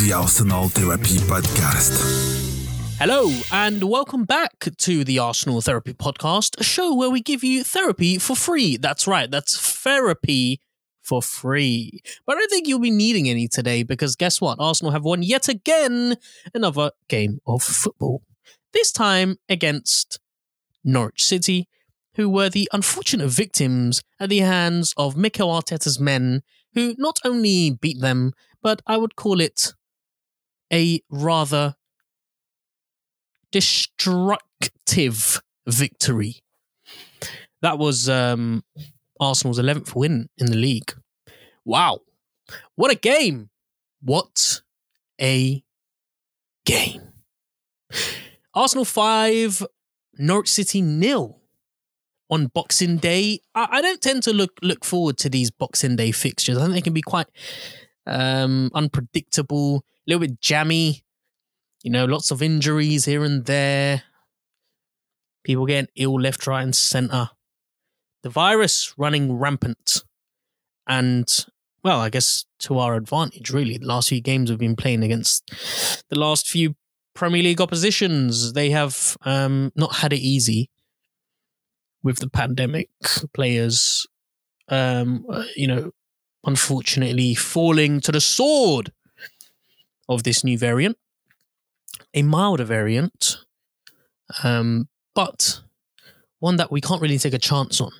the Arsenal Therapy Podcast. Hello, and welcome back to the Arsenal Therapy Podcast, a show where we give you therapy for free. That's right, that's therapy for free. But I don't think you'll be needing any today, because guess what? Arsenal have won yet again another game of football. This time against Norwich City, who were the unfortunate victims at the hands of Mikel Arteta's men, who not only beat them, but I would call it a rather destructive victory. That was Arsenal's 11th win in the league. Wow. What a game. What a game. Arsenal 5, Norwich City 0 on Boxing Day. I don't tend to look forward to these Boxing Day fixtures. I think they can be quite unpredictable, a little bit jammy. You know, lots of injuries here and there. People getting ill left, right and centre. The virus running rampant. And, well, I guess to our advantage, really. The last few games we've been playing against the last few Premier League oppositions, they have not had it easy with the pandemic. Players, you know, unfortunately falling to the sword of this new variant. A milder variant, but one that we can't really take a chance on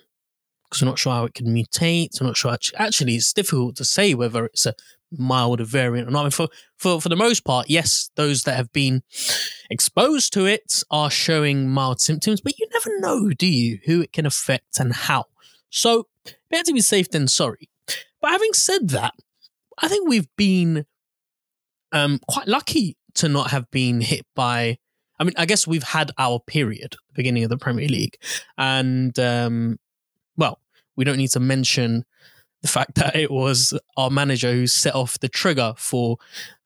because we're not sure how it can mutate. We're not sure. Actually, it's difficult to say whether it's a milder variant or not. I mean, for the most part, yes, those that have been exposed to it are showing mild symptoms, but you never know, do you, who it can affect and how. So better to be safe than sorry. But having said that, I think we've been quite lucky to not have been hit by, I mean, I guess we've had our period, the beginning of the Premier League. And, well, we don't need to mention the fact that it was our manager who set off the trigger for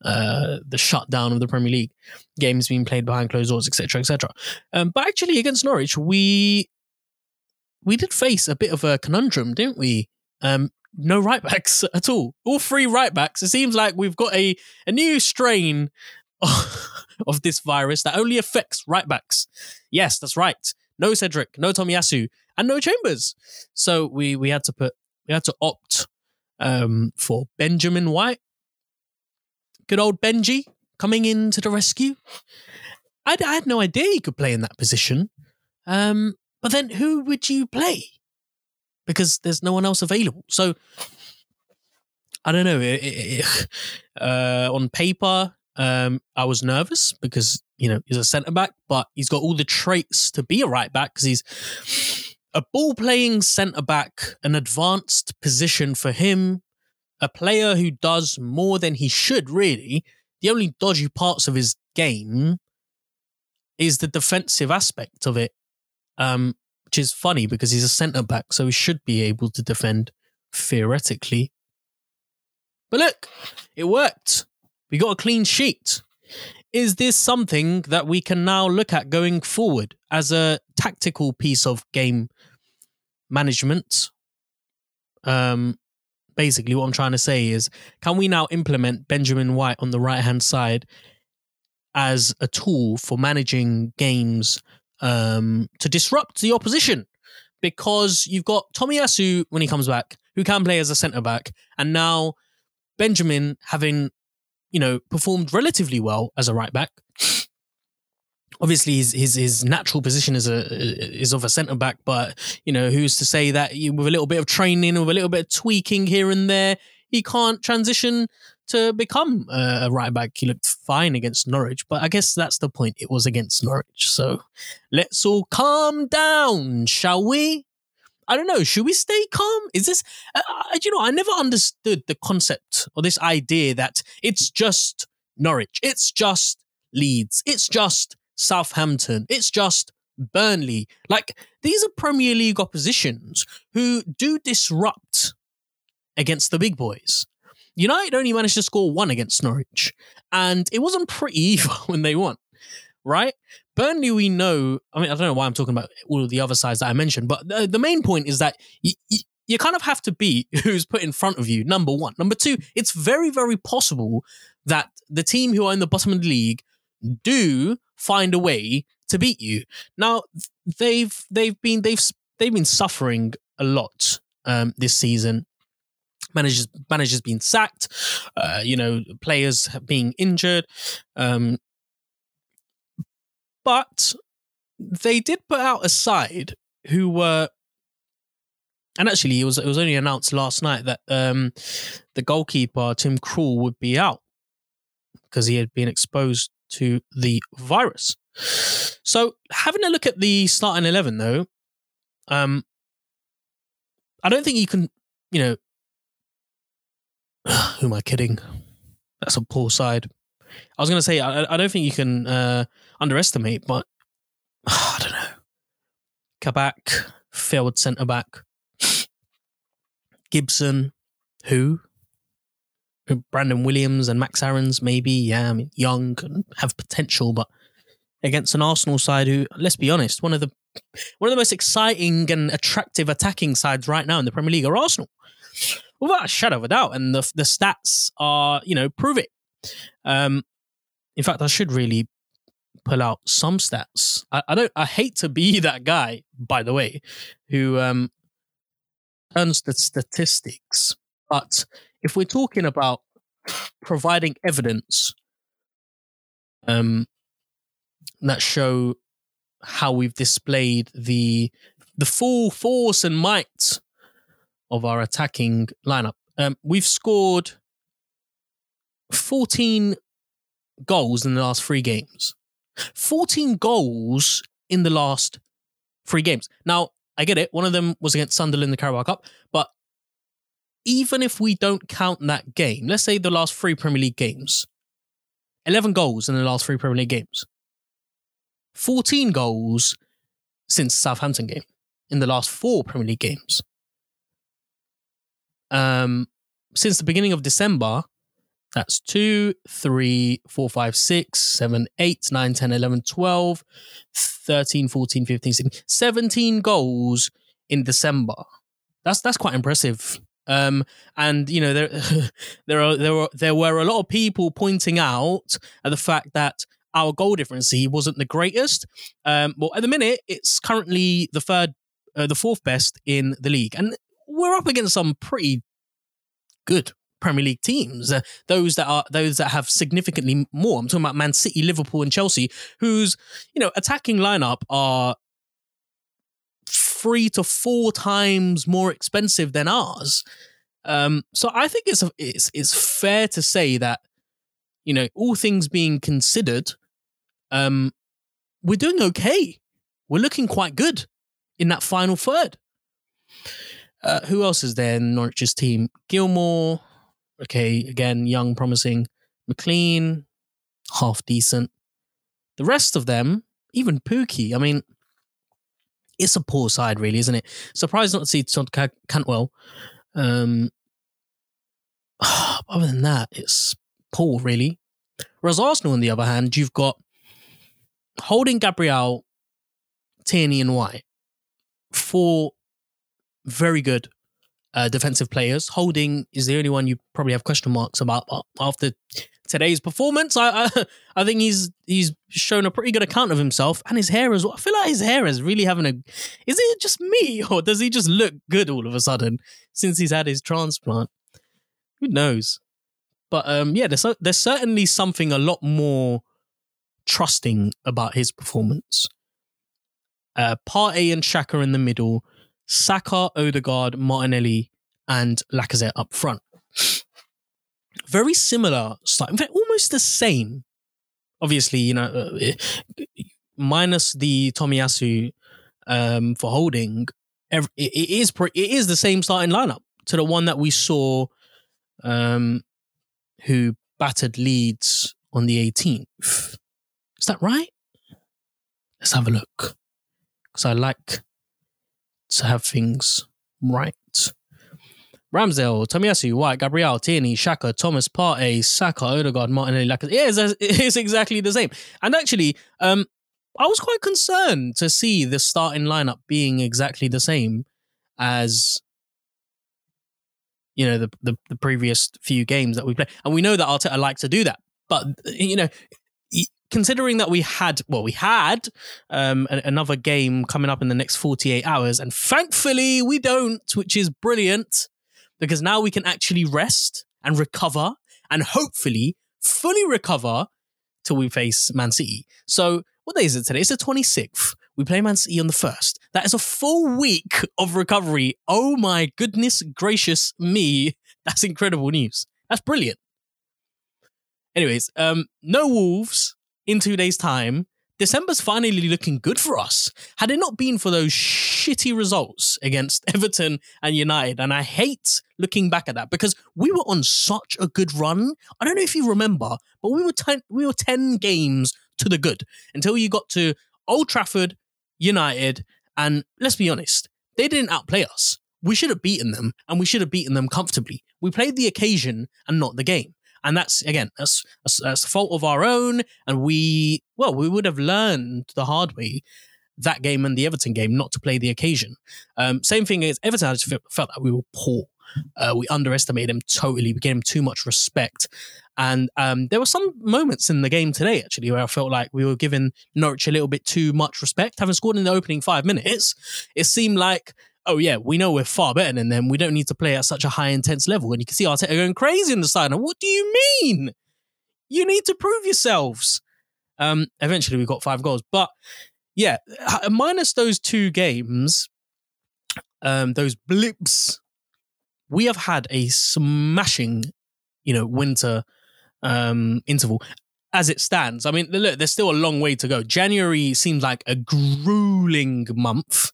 the shutdown of the Premier League. Games being played behind closed doors, etc., etc. But actually, against Norwich, we did face a bit of a conundrum, didn't we? No right backs at all. All three right backs. It seems like we've got a new strain of this virus that only affects right backs. Yes, that's right. No Cedric, no Tomiyasu, and no Chambers. So we had to opt for Benjamin White. Good old Benji coming in to the rescue. I had no idea he could play in that position. But then who would you play? Because there's no one else available. So I don't know. On paper, I was nervous because, you know, he's a centre-back, but he's got all the traits to be a right-back because he's a ball-playing centre-back, an advanced position for him, a player who does more than he should, really. The only dodgy parts of his game is the defensive aspect of it, which is funny because he's a centre-back, so he should be able to defend theoretically. But look, it worked. We got a clean sheet. Is this something that we can now look at going forward as a tactical piece of game management? Basically, what I'm trying to say is, can we now implement Benjamin White on the right-hand side as a tool for managing games to disrupt the opposition? Because you've got Tomiyasu, when he comes back, who can play as a centre-back, and now Benjamin having, you know, performed relatively well as a right back. Obviously, his natural position is of a centre back, but you know, who's to say that with a little bit of training, with a little bit of tweaking here and there, he can't transition to become a right back. He looked fine against Norwich, but I guess that's the point. It was against Norwich, so let's all calm down, shall we? I don't know. Should we stay calm? Is this, you know, I never understood the concept or this idea that it's just Norwich. It's just Leeds. It's just Southampton. It's just Burnley. Like, these are Premier League oppositions who do disrupt against the big boys. United only managed to score one against Norwich, and it wasn't pretty evil when they won, right? Burnley, we know, I mean, I don't know why I'm talking about all of the other sides that I mentioned, but the main point is that you kind of have to beat who's put in front of you, number one. Number two, it's very, very possible that the team who are in the bottom of the league do find a way to beat you. Now, they've been suffering a lot this season. Managers being sacked, players being injured. But they did put out a side who were, and actually it was only announced last night that the goalkeeper, Tim Krul, would be out because he had been exposed to the virus. So having a look at the starting 11 though, I don't think you can, who am I kidding? That's a poor side. I was going to say, I don't think you can underestimate, but I don't know. Kabak, failed centre-back. Gibson, who? Brandon Williams and Max Aarons, maybe. Yeah, I mean, young, have potential, but against an Arsenal side who, let's be honest, one of the most exciting and attractive attacking sides right now in the Premier League are Arsenal. Without a shadow of a doubt. And the stats are, prove it. In fact, I should really pull out some stats. I hate to be that guy, by the way, who turns the statistics. But if we're talking about providing evidence that show how we've displayed the full force and might of our attacking lineup, we've scored 14 goals in the last three games. 14 goals in the last three games. Now, I get it. One of them was against Sunderland in the Carabao Cup. But even if we don't count that game, let's say the last three Premier League games, 11 goals in the last three Premier League games. 14 goals since Southampton game in the last four Premier League games. Since the beginning of December, that's 2, 3, 4, 5, 6, 7, 8, 9, 10, 11, 12, 13, 14, 15, 16, 17 goals in December. That's quite impressive. And, there were a lot of people pointing out at the fact that our goal difference wasn't the greatest. Well, at the minute, it's currently the fourth best in the league. And we're up against some pretty good Premier League teams, those that have significantly more. I'm talking about Man City, Liverpool and Chelsea, whose attacking lineup are 3 to 4 times more expensive than ours. So I think it's fair to say that, all things being considered, we're doing okay. We're looking quite good in that final third. Who else is there in Norwich's team? Gilmore. Okay, again, young, promising. McLean, half decent. The rest of them, even Pookie, it's a poor side, really, isn't it? Surprised not to see Todd Cantwell. Other than that, it's poor, really. Whereas Arsenal, on the other hand, you've got Holding, Gabriel, Tierney and White. 4 very good defensive players. Holding is the only one you probably have question marks about after today's performance. I think he's shown a pretty good account of himself, and his hair as well. I feel like his hair is really having is it just me, or does he just look good all of a sudden since he's had his transplant? Who knows? But there's certainly something a lot more trusting about his performance. Partey and Xhaka in the middle. Saka, Ødegaard, Martinelli and Lacazette up front. Very similar style. In fact, almost the same. Obviously, minus the Tomiyasu for Holding, it is the same starting lineup to the one that we saw who battered Leeds on the 18th. Is that right? Let's have a look. Because I like to have things right. Ramsdale, Tomiyasu, White, Gabriel, Tierney, Xhaka, Thomas Partey, Saka, Ødegaard, Martinelli, Lacazette. Yeah, it's exactly the same. And actually, I was quite concerned to see the starting lineup being exactly the same as you know, the previous few games that we played. And we know that Arteta likes to do that. But, you know, considering that we had another game coming up in the next 48 hours, and thankfully we don't, which is brilliant, because now we can actually rest and recover and hopefully fully recover till we face Man City. So what day is it today? It's the 26th. We play Man City on the 1st. That is a full week of recovery. Oh my goodness gracious me. That's incredible news. That's brilliant. Anyways, no Wolves in 2 days' time. December's finally looking good for us. Had it not been for those shitty results against Everton and United, and I hate looking back at that because we were on such a good run. I don't know if you remember, but we were 10 games to the good until you got to Old Trafford, United, and let's be honest, they didn't outplay us. We should have beaten them, and we should have beaten them comfortably. We played the occasion and not the game. And that's a fault of our own. And we would have learned the hard way that game and the Everton game not to play the occasion. Same thing as Everton. I just felt that we were poor. We underestimated them totally. We gave them too much respect. And there were some moments in the game today, actually, where I felt like we were giving Norwich a little bit too much respect. Having scored in the opening 5 minutes, it seemed like, oh yeah, we know we're far better than them. We don't need to play at such a high intense level. And you can see Arteta going crazy in the sideline. What do you mean? You need to prove yourselves. Eventually we got 5 goals. But yeah, minus those 2 games, those blips, we have had a smashing, winter interval. As it stands, I mean, look, there's still a long way to go. January seems like a grueling month,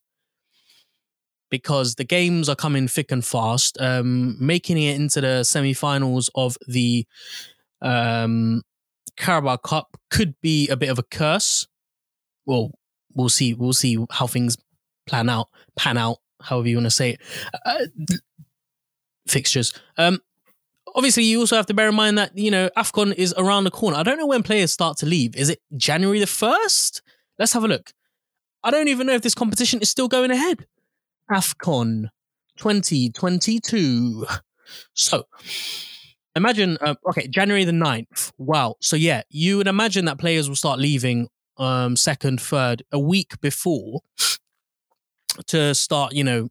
because the games are coming thick and fast, making it into the semi-finals of the Carabao Cup could be a bit of a curse. Well, we'll see how things pan out, however you want to say it. Fixtures. Obviously, you also have to bear in mind that AFCON is around the corner. I don't know when players start to leave. Is it January the 1st? Let's have a look. I don't even know if this competition is still going ahead. AFCON 2022. So imagine, January the 9th. Wow. So yeah, you would imagine that players will start leaving second, third, a week before to start, getting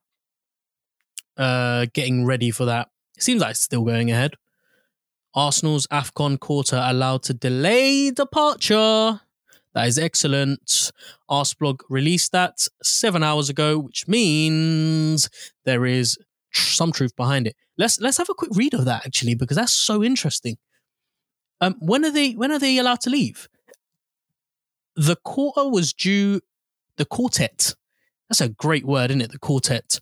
ready for that. It seems like it's still going ahead. Arsenal's AFCON quarter allowed to delay departure. That is excellent. Arsblog released that 7 hours ago, which means there is some truth behind it. Let's have a quick read of that, actually, because that's so interesting. When are they allowed to leave? The quartet. That's a great word, isn't it? The quartet.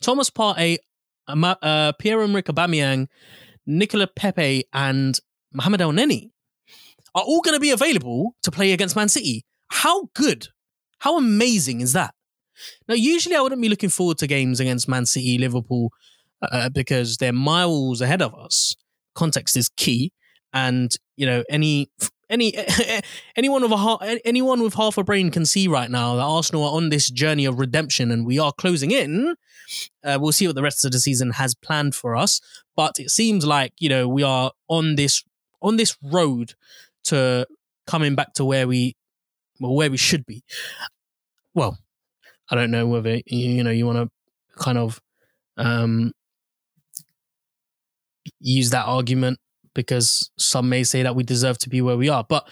Thomas Partey, Pierre-Emerick Aubameyang, Nicolas Pepe, and Mohamed Elneny are all going to be available to play against Man City. How good, how amazing is that? Now, usually I wouldn't be looking forward to games against Man City, Liverpool, because they're miles ahead of us. Context is key. And, anyone with half a brain can see right now that Arsenal are on this journey of redemption, and we are closing in. We'll see what the rest of the season has planned for us. But it seems like, we are on this road to coming back to where we should be. Well, I don't know whether, you want to kind of use that argument, because some may say that we deserve to be where we are. But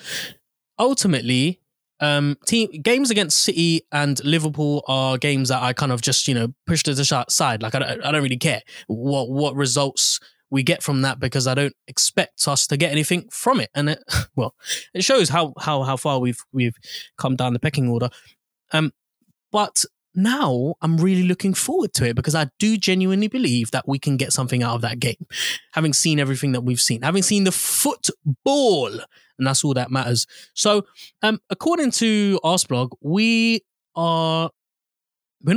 ultimately, games against City and Liverpool are games that I kind of just, push to the side. Like, I don't really care what results we get from that, because I don't expect us to get anything from it. And it shows how far we've come down the pecking order. But now I'm really looking forward to it, because I do genuinely believe that we can get something out of that game. Having seen everything that we've seen, having seen the football, and that's all that matters. So, according to Arsblog, we're not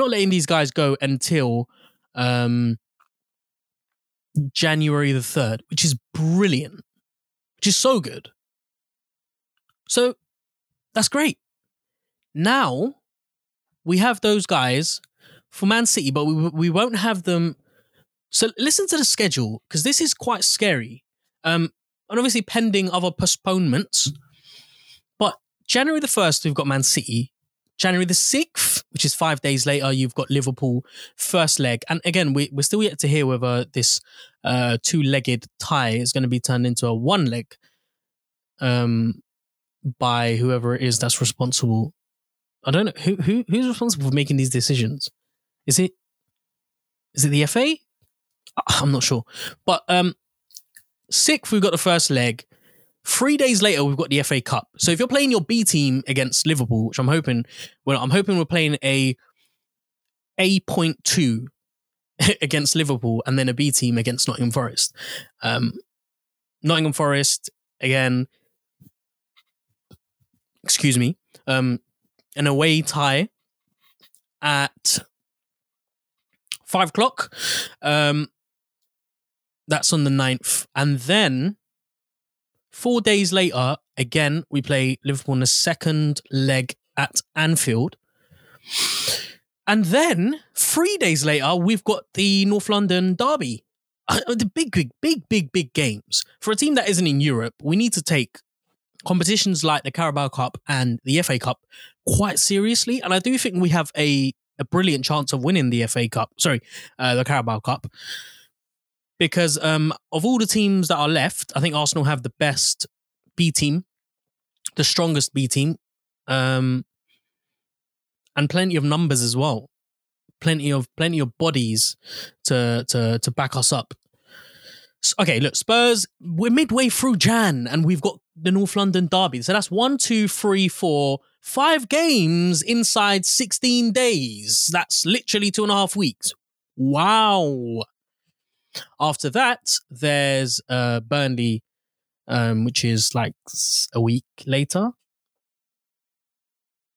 letting these guys go until, January the 3rd, which is brilliant, which is so good. So that's great. Now we have those guys for Man City, but we won't have them So listen to the schedule, because this is quite scary. And obviously pending other postponements. But January the 1st, we've got Man City. January the 6th, which is 5 days later, you've got Liverpool first leg. And again, we're still yet to hear whether this two-legged tie is going to be turned into a one-leg by whoever it is that's responsible. I don't know. Who's responsible for making these decisions? Is it the FA? I'm not sure. But 6th, we've got the first leg. 3 days later, we've got the FA Cup. So if you're playing your B team against Liverpool, which I'm hoping we're playing a A.2 against Liverpool and then a B team against Nottingham Forest. Nottingham Forest, again, excuse me, an away tie at 5 o'clock. That's on the 9th. And then 4 days later, again, we play Liverpool in the second leg at Anfield. And then 3 days later, we've got the North London derby. The big games. For a team that isn't in Europe, we need to take competitions like the Carabao Cup and the FA Cup quite seriously. And I do think we have a brilliant chance of winning the FA Cup. Sorry, the Carabao Cup. Because of all the teams that are left, I think Arsenal have the best B team, the strongest B team, and plenty of numbers as well, plenty of bodies to back us up. So, okay, look, Spurs. We're midway through Jan, and we've got the North London derby. So that's 1, 2, 3, 4, 5 games inside 16 days. That's literally 2.5 weeks. Wow. After that, there's Burnley, which is like a week later.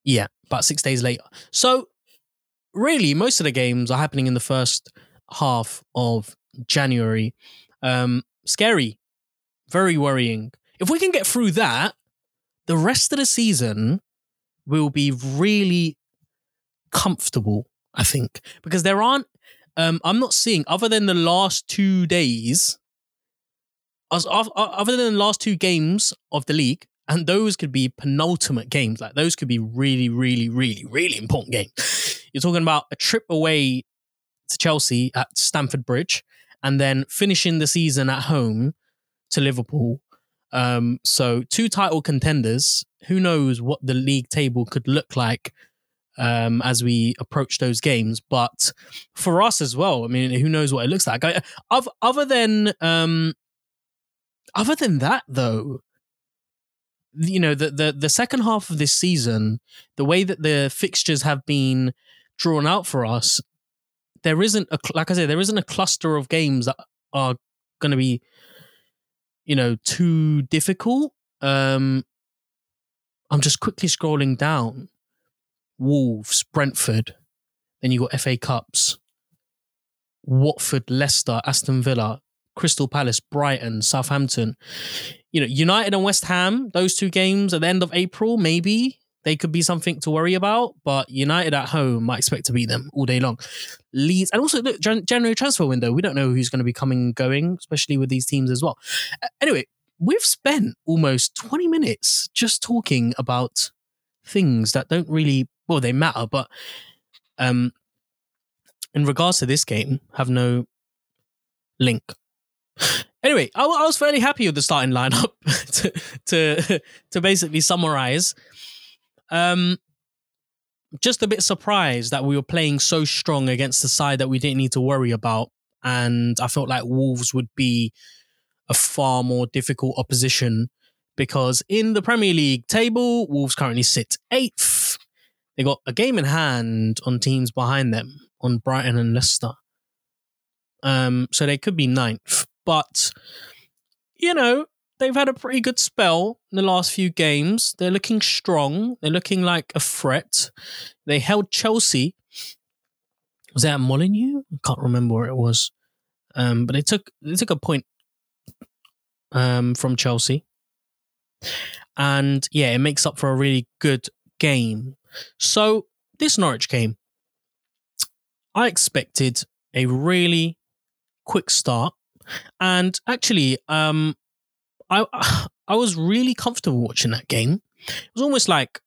Yeah, about 6 days later. So really, most of the games are happening in the first half of January. Scary. Very worrying. If we can get through that, the rest of the season will be really comfortable, I think, because there aren't I'm not seeing, other than the last 2 days, other than the last two games of the league, and those could be penultimate games. Like, those could be really, really, really, really important games. You're talking about a trip away to Chelsea at Stamford Bridge, and then finishing the season at home to Liverpool. So two title contenders. Who knows what the league table could look like as we approach those games. But for us as well, I mean, who knows what it looks like. Other than that, though, you know, the second half of this season, the way that the fixtures have been drawn out for us, there isn't a cluster of games that are going to be, you know, too difficult. I'm just quickly scrolling down. Wolves, Brentford, then you got FA Cups, Watford, Leicester, Aston Villa, Crystal Palace, Brighton, Southampton, you know, United and West Ham. Those two games at the end of April, maybe they could be something to worry about. But United at home, I expect to beat them all day long. Leeds, and also look, January transfer window. We don't know who's going to be coming and going, especially with these teams as well. Anyway, we've spent almost 20 minutes just talking about things that don't really. Well, they matter, but in regards to this game, have no link. Anyway, I was fairly happy with the starting lineup to basically summarize. Just a bit surprised that we were playing so strong against the side that we didn't need to worry about, and I felt like Wolves would be a far more difficult opposition because in the Premier League table, Wolves currently sit 8th. They got a game in hand on teams behind them, on Brighton and Leicester. So they could be 9th. But, you know, they've had a pretty good spell in the last few games. They're looking strong. They're looking like a threat. They held Chelsea. Was that at Molineux? I can't remember where it was. But they took a point from Chelsea. And, yeah, it makes up for a really good game. So this Norwich game, I expected a really quick start. And actually, I was really comfortable watching that game. It was almost like,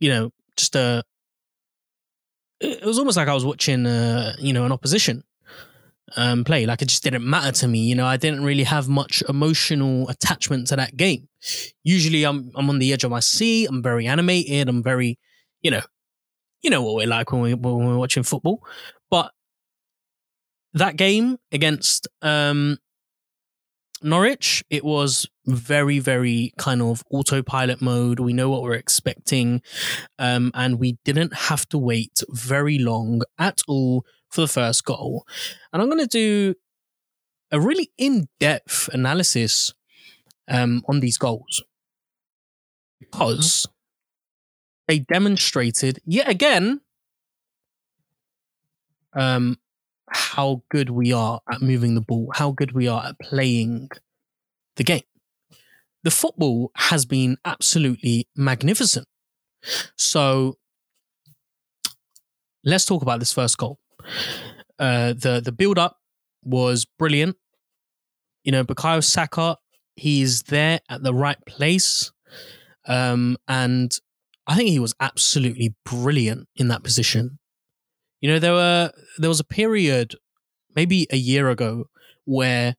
you know, just a... It was almost like I was watching, you know, an opposition play. Like, it just didn't matter to me. You know, I didn't really have much emotional attachment to that game. Usually I'm on the edge of my seat. I'm very animated. I'm very, you know what we're like when we're watching football. But that game against Norwich, it was very, very kind of autopilot mode. We know what we're expecting. And we didn't have to wait very long at all for the first goal. And I'm going to do a really in-depth analysis on these goals, because they demonstrated yet again how good we are at moving the ball, how good we are at playing the game. The football has been absolutely magnificent. So let's talk about this first goal. The build-up was brilliant. You know, Bukayo Saka, he's there at the right place. And I think he was absolutely brilliant in that position. You know, there was a period, maybe a year ago, where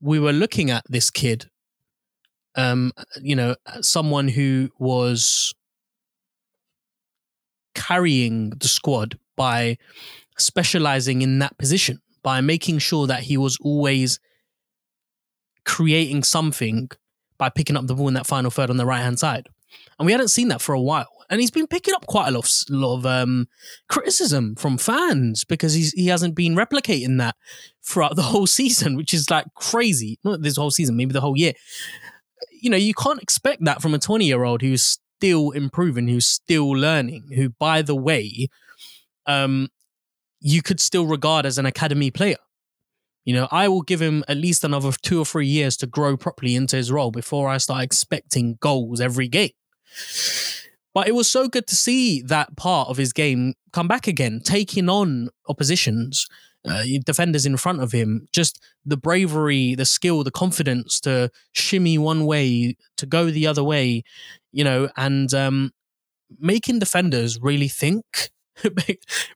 we were looking at this kid, you know, someone who was carrying the squad by specializing in that position, by making sure that he was always creating something by picking up the ball in that final third on the right-hand side. And we hadn't seen that for a while. And he's been picking up quite a lot of criticism from fans because he hasn't been replicating that throughout the whole season, which is like crazy. Not this whole season, maybe the whole year. You know, you can't expect that from a 20-year-old who's still improving, who's still learning, who, by the way, you could still regard as an academy player. You know, I will give him at least another 2 or 3 years to grow properly into his role before I start expecting goals every game. But it was so good to see that part of his game come back again, taking on oppositions, defenders in front of him, just the bravery, the skill, the confidence to shimmy one way, to go the other way, you know, and making defenders really think.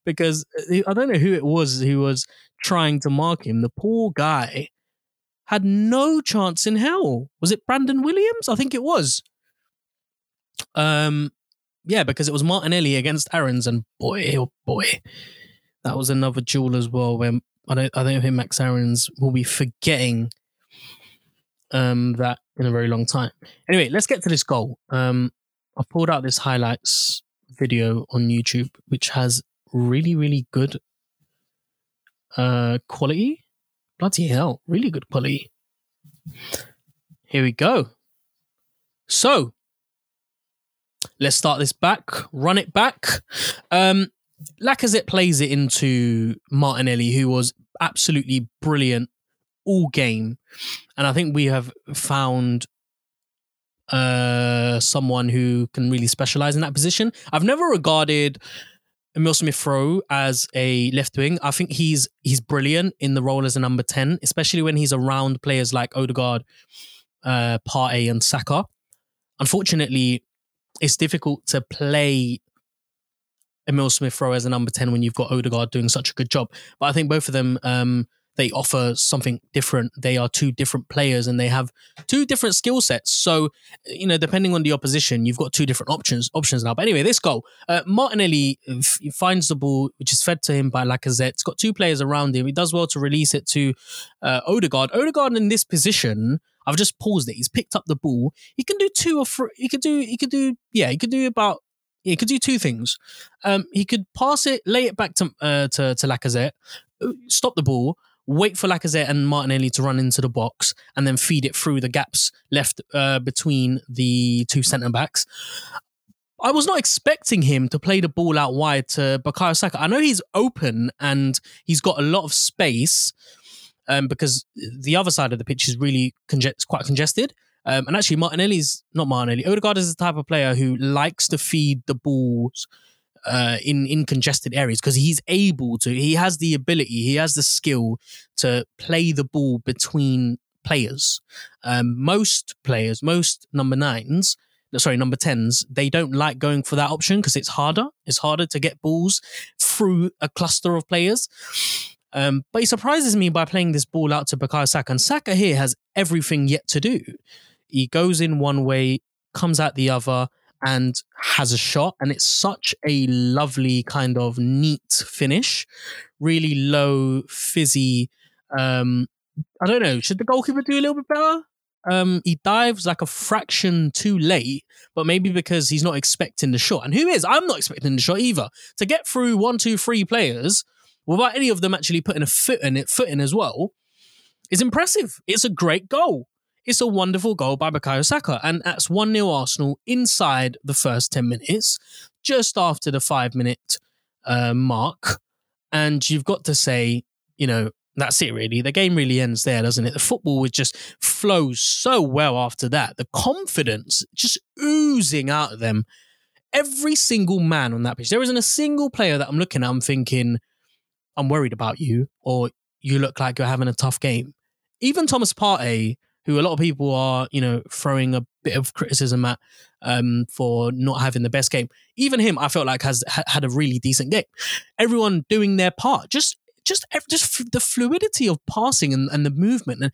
Because I don't know who it was who was trying to mark him. The poor guy had no chance in hell. Was it Brandon Williams? I think it was. Yeah, because it was Martinelli against Aarons, and boy, oh boy, that was another duel as well. When I don't think Max Aarons will be forgetting that in a very long time. Anyway, let's get to this goal. I pulled out this highlights video on YouTube, which has really, really good quality. Bloody hell, really good quality. Here we go. So let's start this back, run it back. Lacazette plays it into Martinelli, who was absolutely brilliant all game. And I think we have found someone who can really specialise in that position. I've never regarded Emile Smith Rowe as a left wing. I think he's brilliant in the role as a number 10, especially when he's around players like Ødegaard, Partey and Saka. Unfortunately, it's difficult to play Emile Smith Rowe as a number 10 when you've got Ødegaard doing such a good job. But I think both of them, they offer something different. They are two different players and they have two different skill sets. So, you know, depending on the opposition, you've got two different options now. But anyway, this goal, Martinelli finds the ball, which is fed to him by Lacazette. It's got two players around him. He does well to release it to Ødegaard. Ødegaard in this position, I've just paused it. He's picked up the ball. He can do two or three. He could do two things. He could pass it, lay it back to Lacazette, stop the ball, wait for Lacazette and Martinelli to run into the box and then feed it through the gaps left between the two centre-backs. I was not expecting him to play the ball out wide to Bukayo Saka. I know he's open and he's got a lot of space because the other side of the pitch is really quite congested. And actually, Ødegaard is the type of player who likes to feed the balls in congested areas, because he's able to, he has the ability, he has the skill to play the ball between players. Most players, most number 10s, they don't like going for that option because it's harder. It's harder to get balls through a cluster of players. But he surprises me by playing this ball out to Bukayo Saka. And Saka here has everything yet to do. He goes in one way, comes out the other, and has a shot. And it's such a lovely kind of neat finish. Really low, fizzy. I don't know. Should the goalkeeper do a little bit better? He dives like a fraction too late, but maybe because he's not expecting the shot. And who is? I'm not expecting the shot either. To get through 1, 2, 3 players without any of them actually putting a foot in as well is impressive. It's a great goal. It's a wonderful goal by Bukayo Saka. And that's 1-0 Arsenal inside the first 10 minutes, just after the 5-minute mark. And you've got to say, you know, that's it really. The game really ends there, doesn't it? The football would just flows so well after that. The confidence just oozing out of them. Every single man on that pitch. There isn't a single player that I'm looking at, I'm thinking, I'm worried about you, or you look like you're having a tough game. Even Thomas Partey, who a lot of people are, you know, throwing a bit of criticism at for not having the best game. Even him, I felt like has had a really decent game. Everyone doing their part. Just the fluidity of passing and the movement. And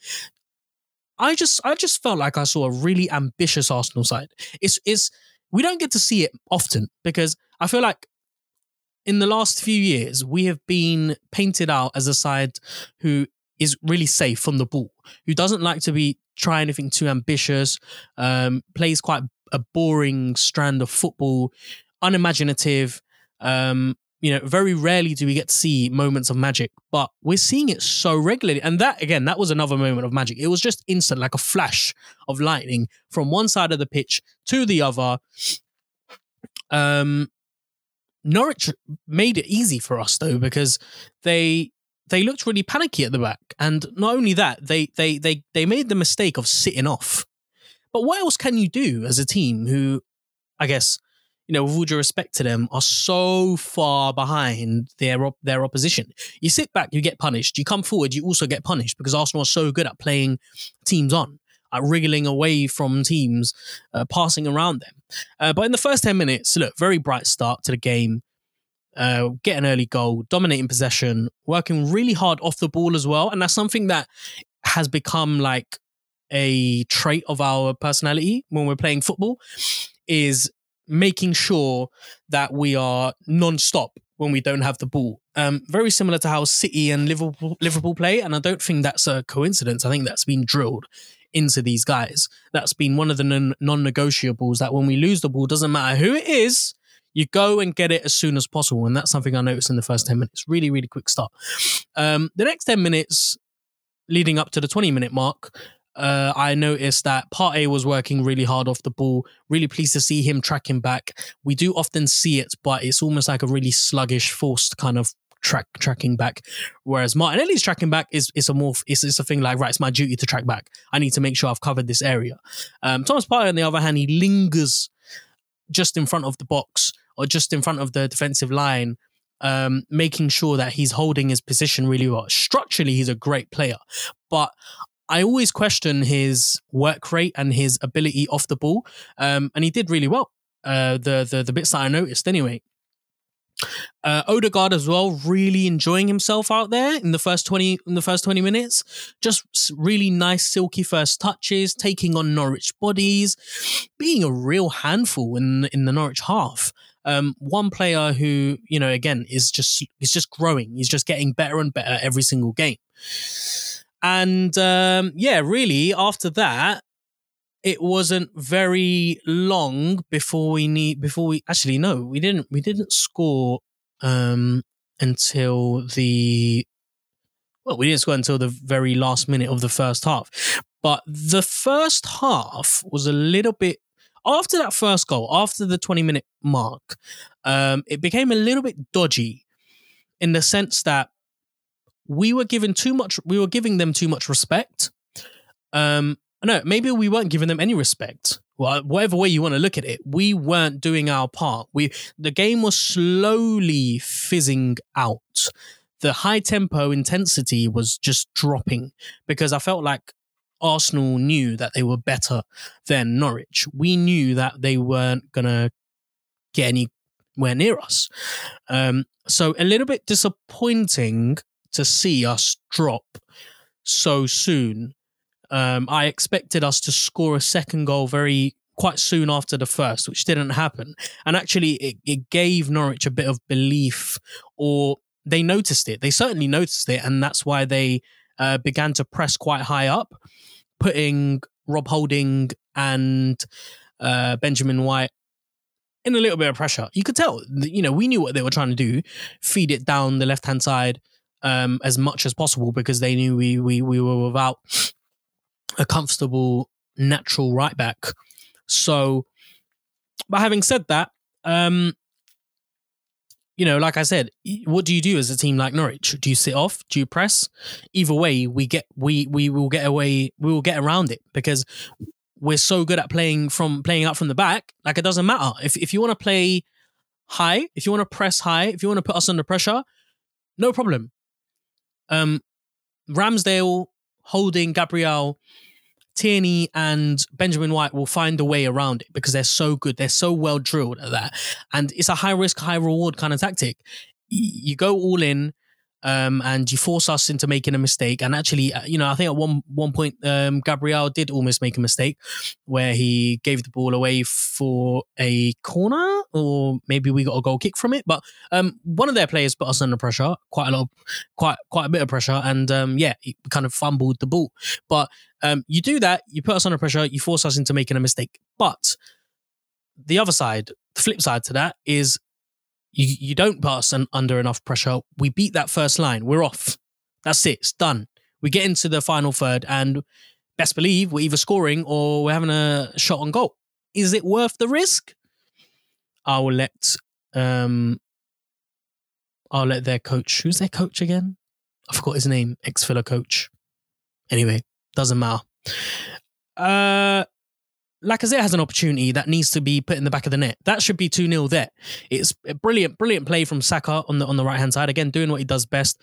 I just felt like I saw a really ambitious Arsenal side. We don't get to see it often, because I feel like in the last few years, we have been painted out as a side who is really safe from the ball, who doesn't like to be trying anything too ambitious, plays quite a boring strand of football, unimaginative, you know, very rarely do we get to see moments of magic, but we're seeing it so regularly. And that, again, that was another moment of magic. It was just instant, like a flash of lightning from one side of the pitch to the other. Norwich made it easy for us, though, because they looked really panicky at the back. And not only that, they made the mistake of sitting off. But what else can you do as a team who, I guess, you know, with all due respect to them, are so far behind their opposition? You sit back, you get punished. You come forward, you also get punished, because Arsenal are so good at playing teams on, at wriggling away from teams, passing around them. But in the first 10 minutes, look, very bright start to the game. Get an early goal, dominating possession, working really hard off the ball as well. And that's something that has become like a trait of our personality when we're playing football, is making sure that we are non-stop when we don't have the ball. Very similar to how City and Liverpool play. And I don't think that's a coincidence. I think that's been drilled into these guys. That's been one of the non-negotiables, that when we lose the ball, doesn't matter who it is, you go and get it as soon as possible. And that's something I noticed in the first 10 minutes. Really, really quick start. The next 10 minutes leading up to the 20-minute mark, I noticed that Partey was working really hard off the ball. Really pleased to see him tracking back. We do often see it, but it's almost like a really sluggish, forced kind of tracking back. Whereas Martinelli's tracking back is a thing like, right, it's my duty to track back. I need to make sure I've covered this area. Thomas Partey, on the other hand, he lingers just in front of the box or just in front of the defensive line, making sure that he's holding his position really well. Structurally, he's a great player, but I always question his work rate and his ability off the ball. And he did really well. The bits that I noticed anyway. Ødegaard as well, really enjoying himself out there in the first 20 minutes. Just really nice, silky first touches, taking on Norwich bodies, being a real handful in the Norwich half. One player who, you know, again, is just growing. He's just getting better and better every single game. And really, after that, it wasn't very long before we didn't score until the very last minute of the first half. But the first half was a little bit, after that first goal, after the 20-minute mark, it became a little bit dodgy, in the sense that we were giving them too much respect. No, maybe we weren't giving them any respect. well, whatever way you want to look at it, we weren't doing our part. The game was slowly fizzing out. The high tempo intensity was just dropping because I felt like Arsenal knew that they were better than Norwich. We knew that they weren't going to get anywhere near us. So a little bit disappointing to see us drop so soon. I expected us to score a second goal quite soon after the first, which didn't happen. And actually, it gave Norwich a bit of belief, or they noticed it. They certainly noticed it, and that's why they began to press quite high up, putting Rob Holding and Benjamin White in a little bit of pressure. You could tell, we knew what they were trying to do, feed it down the left-hand side as much as possible, because they knew we were without a comfortable natural right back. So, but having said that, like I said, what do you do as a team like Norwich? Do you sit off? Do you press? Either way, we will get around it, because we're so good at playing out from the back. Like, it doesn't matter. If you want to play high, if you want to press high, if you want to put us under pressure, no problem. Ramsdale, Holding, Gabriel, Tierney and Benjamin White will find a way around it because they're so good. They're so well drilled at that. And it's a high risk, high reward kind of tactic. You go all in and you force us into making a mistake. And actually, I think at one point, Gabriel did almost make a mistake where he gave the ball away for a corner, or maybe we got a goal kick from it. But one of their players put us under pressure, quite a bit of pressure. And he kind of fumbled the ball. But you do that, you put us under pressure, you force us into making a mistake. But the other side, the flip side to that is you don't put us under enough pressure. We beat that first line. We're off. That's it. It's done. We get into the final third and best believe we're either scoring or we're having a shot on goal. Is it worth the risk? I'll let their coach, who's their coach again? I forgot his name. Ex-Villa coach. Anyway. Doesn't matter. Lacazette has an opportunity that needs to be put in the back of the net. That should be 2-0 there. It's a brilliant play from Saka on the right-hand side. Again, doing what he does best.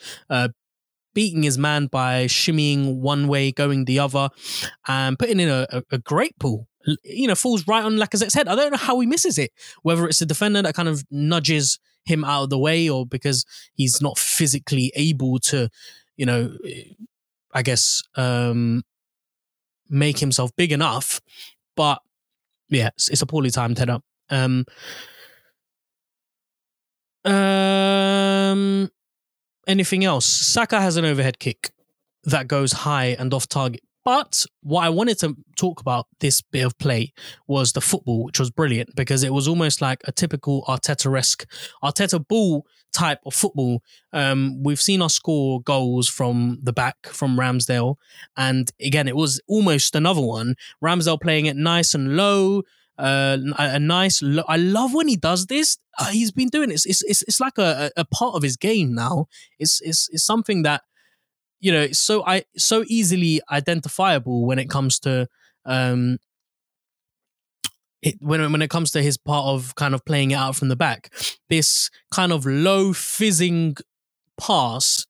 Beating his man by shimmying one way, going the other, and putting in a great pull. Falls right on Lacazette's head. I don't know how he misses it. Whether it's the defender that kind of nudges him out of the way, or because he's not physically able to, make himself big enough. But yeah, it's a poorly timed header. Anything else? Saka has an overhead kick that goes high and off target. But what I wanted to talk about this bit of play was the football, which was brilliant because it was almost like a typical Arteta ball type of football. We've seen us score goals from the back, from Ramsdale. And again, it was almost another one. Ramsdale playing it nice and low. I love when he does this. He's been doing it. It's like a part of his game now. It's something that, it's so easily identifiable when it comes to when it comes to his part of kind of playing it out from the back. This kind of low fizzing pass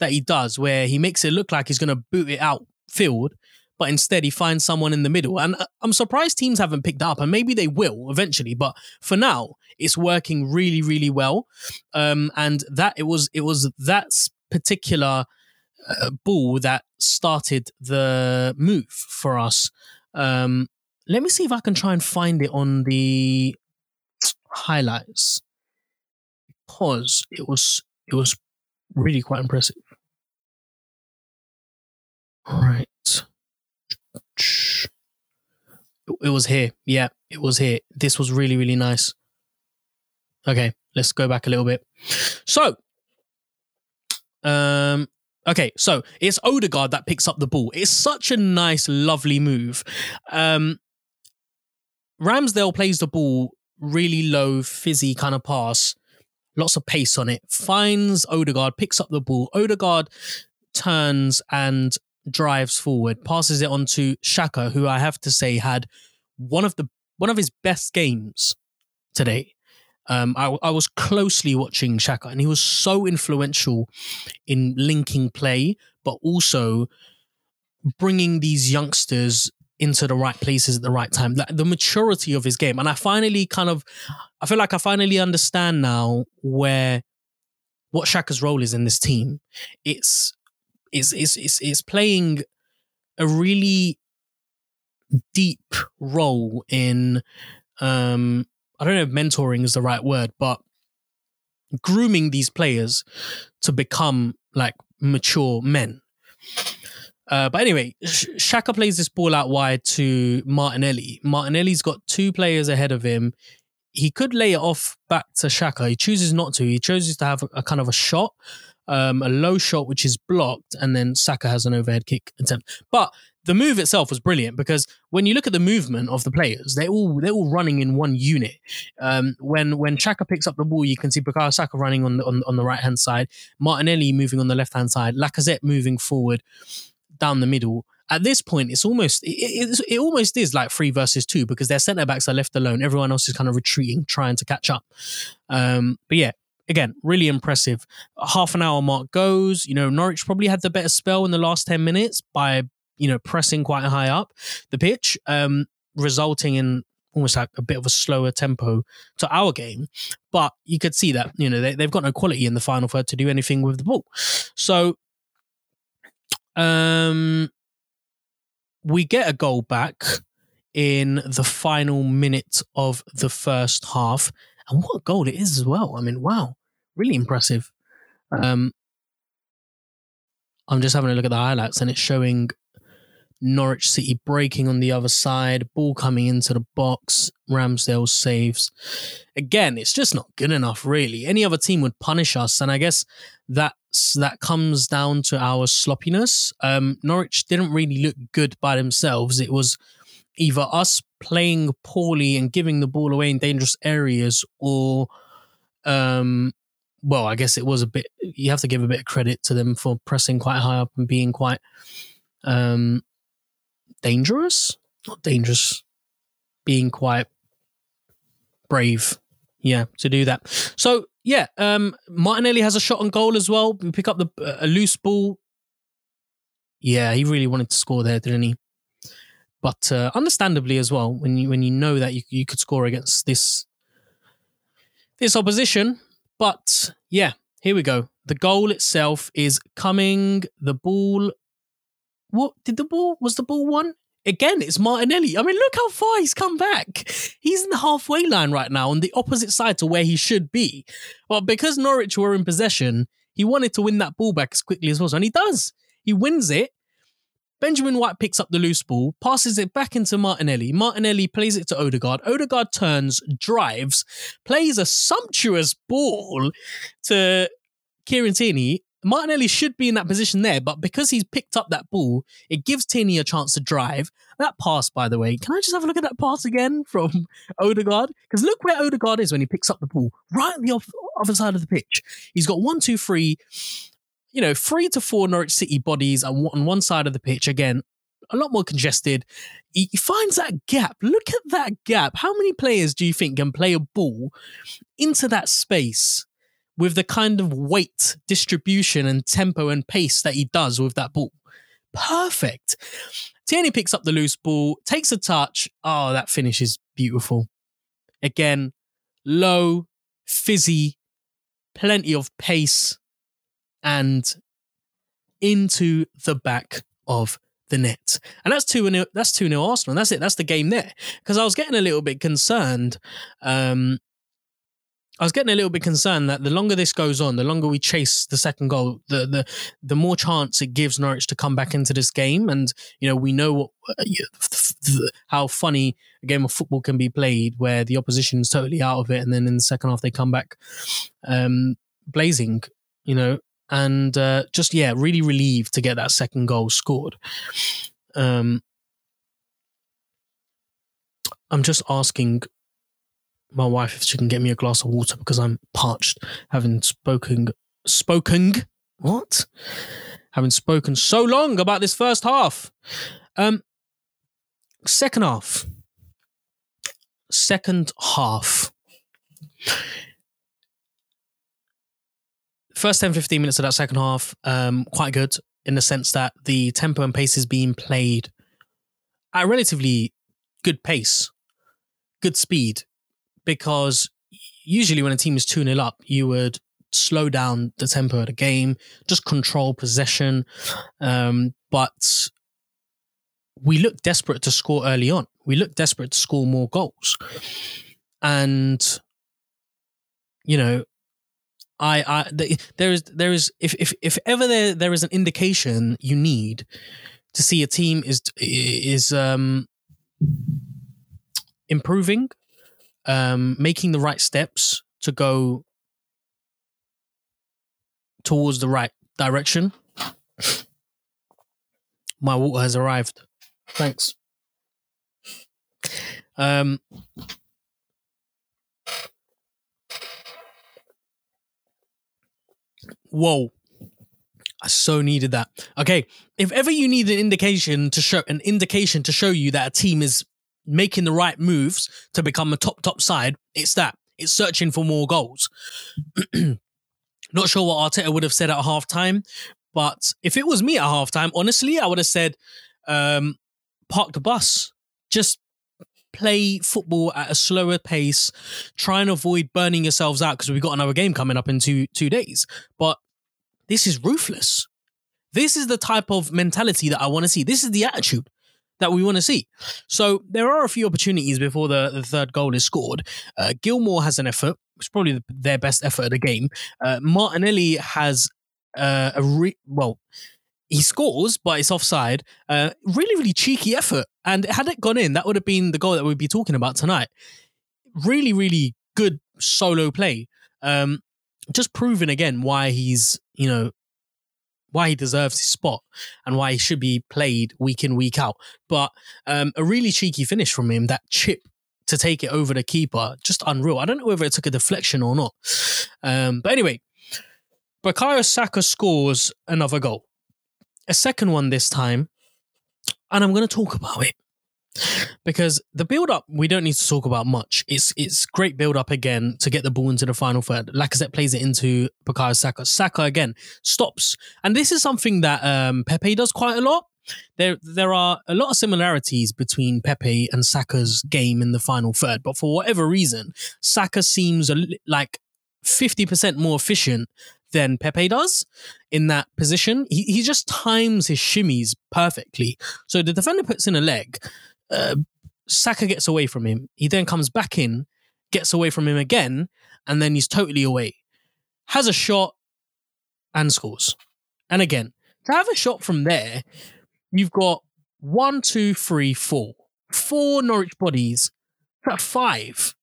that he does, where he makes it look like he's going to boot it out field, but instead he finds someone in the middle. And I'm surprised teams haven't picked that up, and maybe they will eventually. But for now, it's working really, really well. And that it was that particular ball that started the move for us. Let me see if I can try and find it on the highlights, because it was really quite impressive. All right, it was here. Yeah, it was here. This was really, really nice. Okay, let's go back a little bit. So, okay, so it's Ødegaard that picks up the ball. It's such a nice, lovely move. Ramsdale plays the ball really low, fizzy kind of pass. Lots of pace on it. Finds Ødegaard, picks up the ball. Ødegaard turns and drives forward. Passes it on to Xhaka, who I have to say had one of his best games today. I was closely watching Xhaka, and he was so influential in linking play, but also bringing these youngsters into the right places at the right time. The maturity of his game. And I finally I feel like I finally understand now what Xhaka's role is in this team. It's playing a really deep role in, I don't know if mentoring is the right word, but grooming these players to become like mature men. But anyway, Xhaka plays this ball out wide to Martinelli. Martinelli's got two players ahead of him. He could lay it off back to Xhaka. He chooses not to. He chooses to have a kind of a shot, a low shot, which is blocked. And then Saka has an overhead kick attempt. But the move itself was brilliant, because when you look at the movement of the players, they're all running in one unit. When Xhaka picks up the ball, you can see Bukayo Saka running on the right-hand side, Martinelli moving on the left-hand side, Lacazette moving forward down the middle. At this point, it almost is like 3 versus 2, because their centre backs are left alone. Everyone else is kind of retreating, trying to catch up. But yeah, again, really impressive. A half an hour mark goes. You know, Norwich probably had the better spell in the last 10 minutes by, you know, pressing quite high up the pitch, resulting in almost like a bit of a slower tempo to our game. But you could see that, you know, they've got no quality in the final third to do anything with the ball. So, we get a goal back in the final minute of the first half. And what a goal it is as well. I mean, wow. Really impressive. I'm just having a look at the highlights, and it's showing Norwich City breaking on the other side. Ball coming into the box. Ramsdale saves. Again, it's just not good enough, really. Any other team would punish us. And I guess that comes down to our sloppiness. Norwich didn't really look good by themselves. It was either us playing poorly and giving the ball away in dangerous areas, or, well, I guess it was a bit, you have to give a bit of credit to them for pressing quite high up and being quite dangerous. Not dangerous. Being quite brave. Yeah, to do that. So, yeah, Martinelli has a shot on goal as well. We pick up a loose ball. Yeah, he really wanted to score there, didn't he? But understandably as well, when you know that you could score against this opposition. But yeah, here we go. The goal itself is coming. The ball. What did the ball? Was the ball won? Again, it's Martinelli. I mean, look how far he's come back. He's in the halfway line right now, on the opposite side to where he should be. But because Norwich were in possession, he wanted to win that ball back as quickly as possible. And he does. He wins it. Benjamin White picks up the loose ball, passes it back into Martinelli. Martinelli plays it to Ødegaard. Ødegaard turns, drives, plays a sumptuous ball to Kieran Tierney. Martinelli should be in that position there, but because he's picked up that ball, it gives Tierney a chance to drive. That pass, by the way, can I just have a look at that pass again from Ødegaard? Because look where Ødegaard is when he picks up the ball, right on the other side of the pitch. He's got 1, 2, 3, you know, 3 to 4 Norwich City bodies on one side of the pitch. Again, a lot more congested. He finds that gap. Look at that gap. How many players do you think can play a ball into that space with the kind of weight, distribution and tempo and pace that he does with that ball? Perfect. Tierney picks up the loose ball, takes a touch. Oh, that finish is beautiful. Again, low, fizzy, plenty of pace, and into the back of the net. And that's 2-0, that's 2-0 Arsenal. That's it. That's the game there. Because I was getting a little bit concerned. I was getting a little bit concerned that the longer this goes on, the longer we chase the second goal, the more chance it gives Norwich to come back into this game. And, you know, we know how funny a game of football can be played, where the opposition is totally out of it, and then in the second half they come back blazing, you know. And just, yeah, really relieved to get that second goal scored. I'm just asking my wife if she can get me a glass of water, because I'm parched, having spoken so long about this first half. Second half, second half. First 10, 15 minutes of that second half, quite good in the sense that the tempo and pace is being played at a relatively good pace, good speed, because usually when a team is 2-0 up, you would slow down the tempo of the game, just control possession. But we looked desperate to score early on. We looked desperate to score more goals. And, you know, there is an indication you need to see a team is improving, making the right steps to go towards the right direction. My water has arrived. Thanks. Whoa. I so needed that. Okay. If ever you need an indication to show you that a team is making the right moves to become a top side, it's that. It's searching for more goals. Not sure what Arteta would have said at half time, but if it was me at half time, honestly, I would have said, park the bus. Just play football at a slower pace. Try and avoid burning yourselves out because we've got another game coming up in two days. But this is ruthless. This is the type of mentality that I want to see. This is the attitude that we want to see. So there are a few opportunities before the third goal is scored. Gilmour has an effort. It's probably their best effort of the game. Martinelli has he scores, but it's offside. Really, really cheeky effort. And had it gone in, that would have been the goal that we'd be talking about tonight. Really, really good solo play. Just proving again why he deserves his spot and why he should be played week in, week out. But a really cheeky finish from him, that chip to take it over the keeper, just unreal. I don't know whether it took a deflection or not. But anyway, Bukayo Saka scores another goal. A second one this time, and I'm going to talk about it because the build-up, we don't need to talk about much. It's great build-up again to get the ball into the final third. Lacazette plays it into Bukayo Saka. Saka again stops. And this is something that Pepe does quite a lot. There are a lot of similarities between Pepe and Saka's game in the final third, but for whatever reason, Saka seems like 50% more efficient than Pepe does in that position. He just times his shimmies perfectly. So the defender puts in a leg, Saka gets away from him. He then comes back in, gets away from him again, and then he's totally away. Has a shot and scores. And again, to have a shot from there, you've got 1, 2, 3, 4. 4 Norwich bodies. That's 5.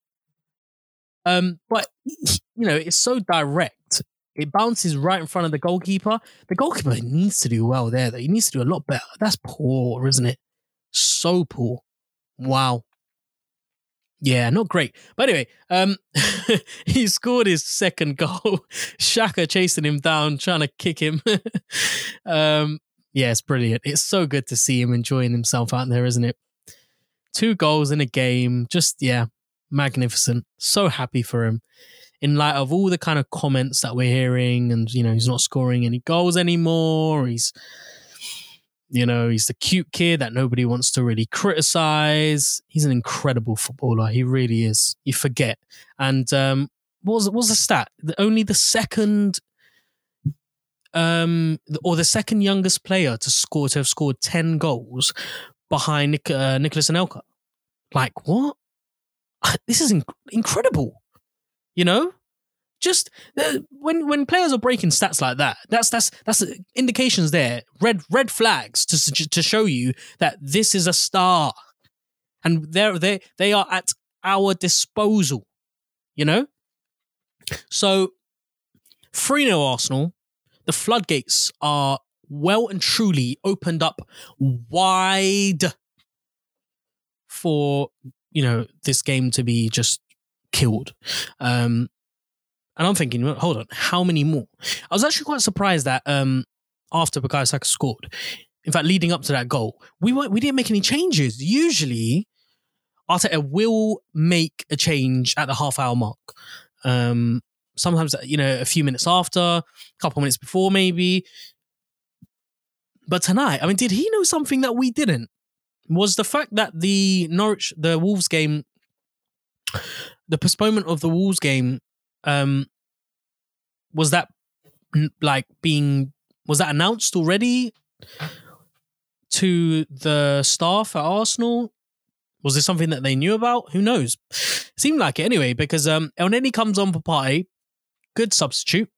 But, you know, it's so direct. It bounces right in front of the goalkeeper. The goalkeeper needs to do well there, though. He needs to do a lot better. That's poor, isn't it? So poor. Wow. Yeah, not great. But anyway, he scored his second goal. Xhaka chasing him down, trying to kick him. Yeah, it's brilliant. It's so good to see him enjoying himself out there, isn't it? 2 goals in a game. Just, yeah, magnificent. So happy for him. In light of all the kind of comments that we're hearing and, you know, he's not scoring any goals anymore. He's, you know, he's the cute kid that nobody wants to really criticize. He's an incredible footballer. He really is. You forget. And what was the stat? Only the second... or the second youngest player to have scored 10 goals behind Nicholas Anelka. Like, what? This is incredible. You know, just when players are breaking stats like that, that's indications there, red flags to show you that this is a star, and they are at our disposal. You know, so 3-0 Arsenal. The floodgates are well and truly opened up wide for, you know, this game to be just killed. And I'm thinking, hold on, how many more? I was actually quite surprised that after Bukayo Saka scored, in fact, leading up to that goal, we didn't make any changes. Usually, Arteta will make a change at the half-hour mark. Sometimes, you know, a few minutes after, a couple minutes before maybe. But tonight, I mean, did he know something that we didn't? Was the fact that the Wolves game, the postponement of the Wolves game, was that like being, was that announced already to the staff at Arsenal? Was this something that they knew about? Who knows? Seemed like it anyway, because Elneny comes on for Partey. Good substitute,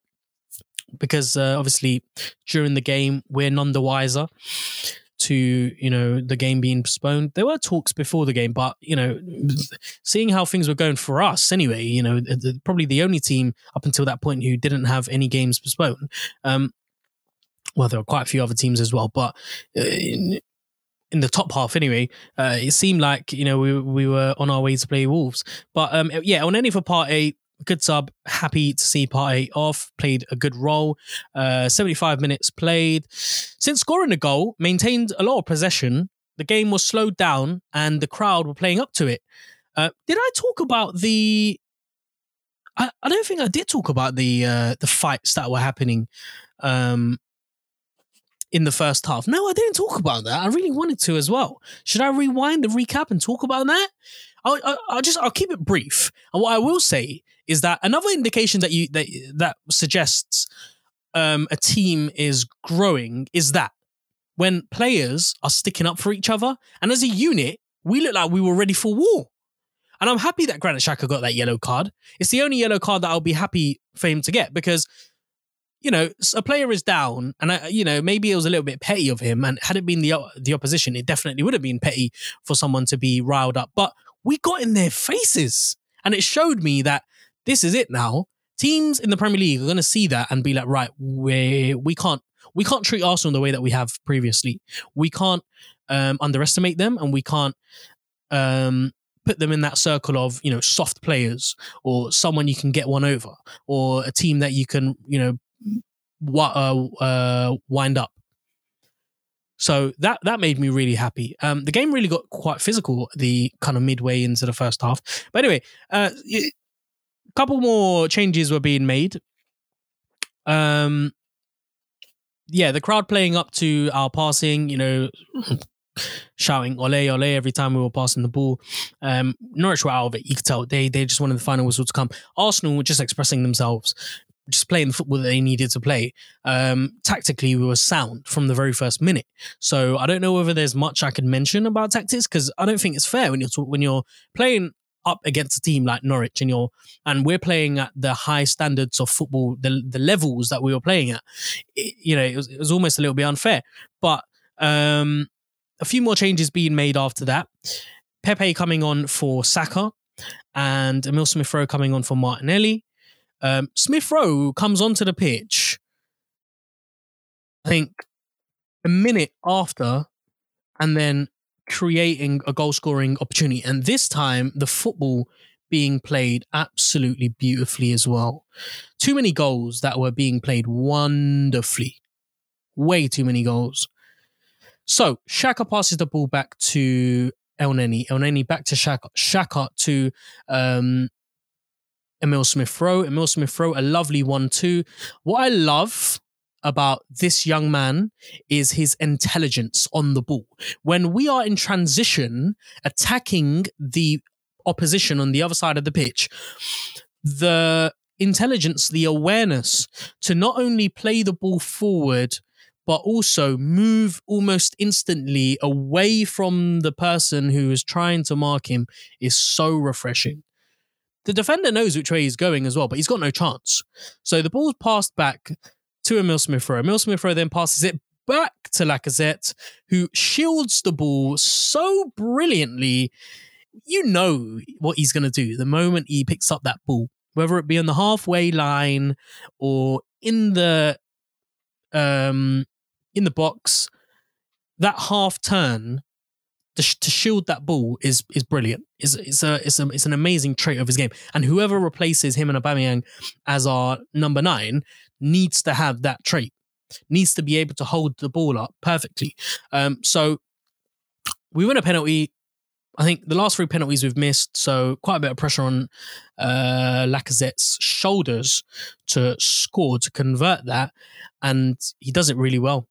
because obviously during the game, we're none the wiser to, you know, the game being postponed. There were talks before the game, but, you know, seeing how things were going for us anyway, you know, probably the only team up until that point who didn't have any games postponed. Well, there were quite a few other teams as well, but... in the top half anyway, it seemed like, you know, we were on our way to play Wolves. But yeah, Elneny for Partey, good sub, happy to see Partey off, played a good role, 75 minutes played. Since scoring a goal, maintained a lot of possession, the game was slowed down and the crowd were playing up to it. Did I talk about the... I don't think I did talk about the fights that were happening in the first half. No, I didn't talk about that. I really wanted to as well. Should I rewind the recap and talk about that? I'll keep it brief. And what I will say is that another indication that that suggests a team is growing is that when players are sticking up for each other, and as a unit, we look like we were ready for war. And I'm happy that Granit Xhaka got that yellow card. It's the only yellow card that I'll be happy for him to get, because you know, a player is down, and you know, maybe it was a little bit petty of him. And had it been the opposition, it definitely would have been petty for someone to be riled up. But we got in their faces, and it showed me that this is it now. Teams in the Premier League are going to see that and be like, right, we can't treat Arsenal the way that we have previously. We can't underestimate them, and we can't put them in that circle of, you know, soft players or someone you can get one over or a team that you can, you know, wind up. So that made me really happy. The game really got quite physical the kind of midway into the first half. But anyway, a couple more changes were being made. Yeah, the crowd playing up to our passing, you know, shouting ole ole every time we were passing the ball. Norwich were out of it. You could tell they just wanted the final whistle to come. Arsenal were just expressing themselves, just playing the football that they needed to play. Tactically, we were sound from the very first minute. So I don't know whether there's much I can mention about tactics, because I don't think it's fair when you're playing up against a team like Norwich and we're playing at the high standards of football, the levels that we were playing at. It was almost a little bit unfair. But a few more changes being made after that. Pepe coming on for Saka and Emile Smith Rowe coming on for Martinelli. Smith Rowe comes onto the pitch, I think, a minute after, and then creating a goal-scoring opportunity. And this time, the football being played absolutely beautifully as well. Too many goals that were being played wonderfully. Way too many goals. So, Xhaka passes the ball back to Elneny. Elneny back to Xhaka. Xhaka to... Emile Smith Rowe. Emile Smith Rowe, a lovely 1-2. What I love about this young man is his intelligence on the ball. When we are in transition, attacking the opposition on the other side of the pitch, the intelligence, the awareness to not only play the ball forward, but also move almost instantly away from the person who is trying to mark him is so refreshing. The defender knows which way he's going as well, but he's got no chance. So the ball's passed back to Emile Smith Rowe. Emile Smith Rowe then passes it back to Lacazette, who shields the ball so brilliantly. You know what he's going to do the moment he picks up that ball, whether it be on the halfway line or in the box. That half turn to shield that ball is brilliant. It's an amazing trait of his game. And whoever replaces him and Aubameyang as our number 9 needs to have that trait. Needs to be able to hold the ball up perfectly. So we win a penalty. I I think the last three penalties we've missed, so quite a bit of pressure on Lacazette's shoulders to score, to convert that, and he does it really well.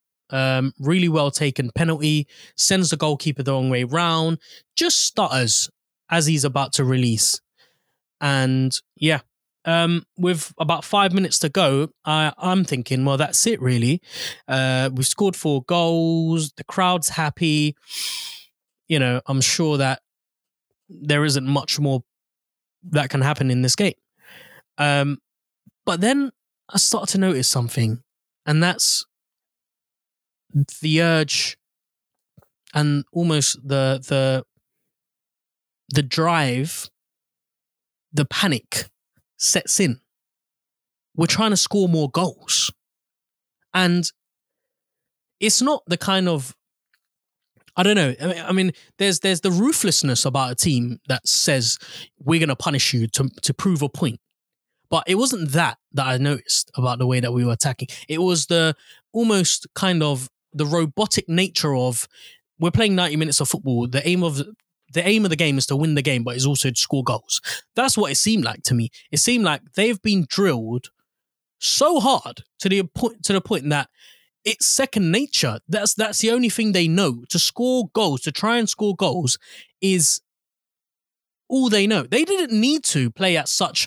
Really well taken penalty, sends the goalkeeper the wrong way round, just stutters as he's about to release. And yeah, with about 5 minutes to go, I'm thinking, well, that's it really. We've scored 4 goals. The crowd's happy. You know, I'm sure that there isn't much more that can happen in this game. But then I start to notice something, and that's the urge and almost the drive, the panic sets in. We're trying to score more goals. And it's not the kind of, I don't know. I mean, there's the ruthlessness about a team that says, we're going to punish you to prove a point. But it wasn't that I noticed about the way that we were attacking. It was the almost kind of the robotic nature of, we're playing 90 minutes of football. The aim of the game is to win the game, but it's also to score goals. That's what it seemed like to me. It seemed like they've been drilled so hard to the point that it's second nature. That's the only thing they know. To score goals, to try and score goals is all they know. They didn't need to play at such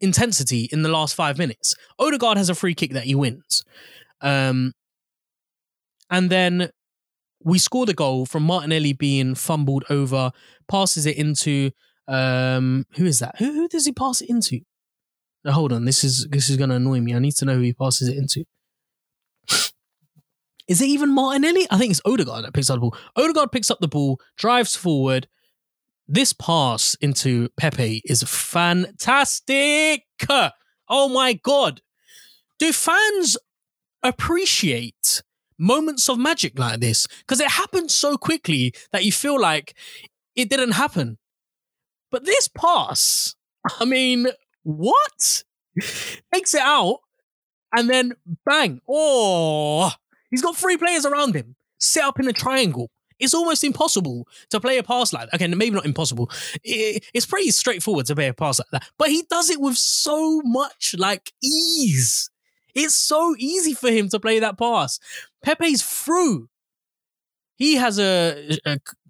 intensity in the last 5 minutes. Ødegaard has a free kick that he wins. And then we scored a goal from Martinelli being fumbled over, passes it into, who is that? Who does he pass it into? Now, hold on, this is going to annoy me. I need to know who he passes it into. Is it even Martinelli? I think it's Ødegaard that picks up the ball. Ødegaard picks up the ball, drives forward. This pass into Pepe is fantastic. Oh my God. Do fans appreciate moments of magic like this? Because it happens so quickly that you feel like it didn't happen. But this pass, I mean, what? Takes it out and then bang. Oh, he's got 3 players around him set up in a triangle. It's almost impossible to play a pass like that. Okay, maybe not impossible. It's pretty straightforward to play a pass like that. But he does it with so much like ease. It's so easy for him to play that pass. Pepe's through. He has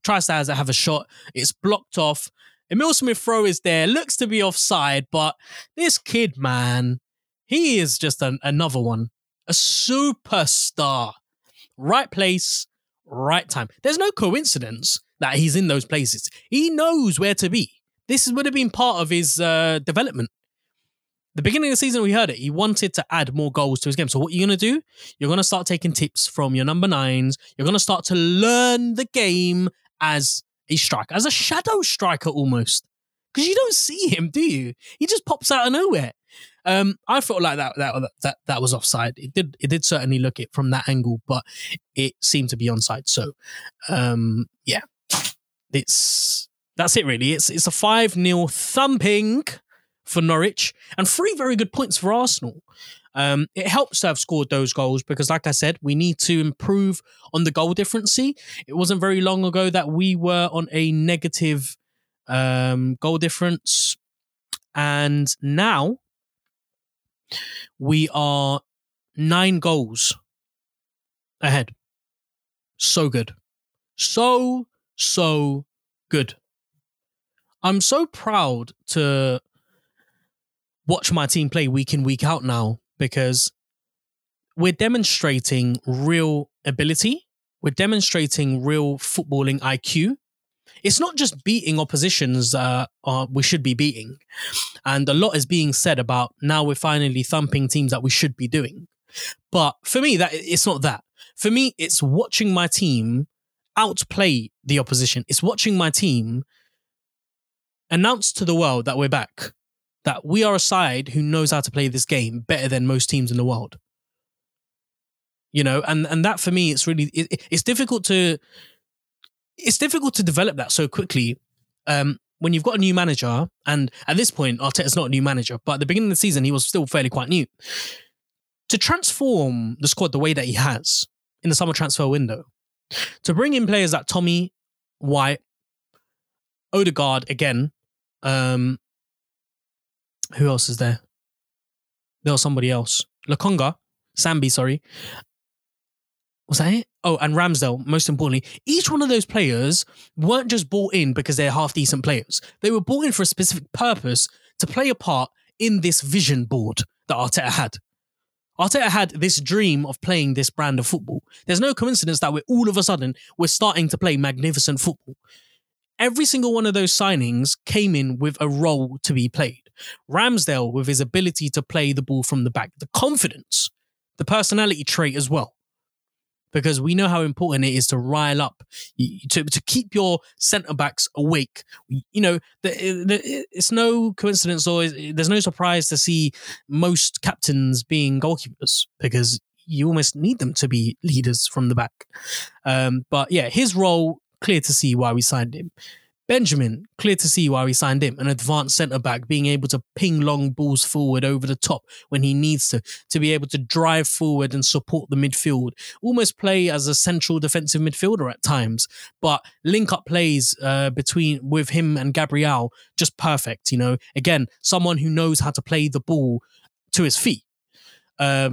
tries to have a shot. It's blocked off. Emile Smith Rowe is there. Looks to be offside, but this kid, man, he is just another one. A superstar. Right place, right time. There's no coincidence that he's in those places. He knows where to be. This would have been part of his development. The beginning of the season, we heard it. He wanted to add more goals to his game. So what are you going to do? You're going to start taking tips from your number 9s. You're going to start to learn the game as a striker, as a shadow striker almost. Because you don't see him, do you? He just pops out of nowhere. I felt like that was offside. It did certainly look it from that angle, but it seemed to be onside. So, yeah, that's it really. It's a 5-0 thumping for Norwich and 3 very good points for Arsenal. It helps to have scored those goals because, like I said, we need to improve on the goal difference. It wasn't very long ago that we were on a negative goal difference, and now we are 9 goals ahead. So good. So good. I'm so proud to watch my team play week in, week out now, because we're demonstrating real ability. We're demonstrating real footballing IQ. It's not just beating oppositions we should be beating. And a lot is being said about now we're finally thumping teams that we should be doing. But for me, it's not that. For me, it's watching my team outplay the opposition. It's watching my team announce to the world that we're back. That we are a side who knows how to play this game better than most teams in the world. You know, and that for me, it's difficult to develop that so quickly. When you've got a new manager, and at this point, Arteta's not a new manager, but at the beginning of the season, he was still fairly quite new. To transform the squad the way that he has in the summer transfer window, to bring in players like Tommy White, Ødegaard again. Who else is there? There was somebody else. Lokonga. Sambi, sorry. Was that it? Oh, and Ramsdale, most importantly. Each one of those players weren't just bought in because they're half-decent players. They were bought in for a specific purpose to play a part in this vision board that Arteta had. Arteta had this dream of playing this brand of football. There's no coincidence that we're starting to play magnificent football. Every single one of those signings came in with a role to be played. Ramsdale with his ability to play the ball from the back, the confidence, the personality trait as well. Because we know how important it is to rile up, to keep your centre-backs awake. You know, it's no coincidence or there's no surprise to see most captains being goalkeepers because you almost need them to be leaders from the back. But yeah, his role, clear to see why we signed him. Benjamin, clear to see why we signed him. An advanced centre-back being able to ping long balls forward over the top when he needs to be able to drive forward and support the midfield. Almost play as a central defensive midfielder at times, but link-up plays with him and Gabriel, just perfect, you know. Again, someone who knows how to play the ball to his feet. A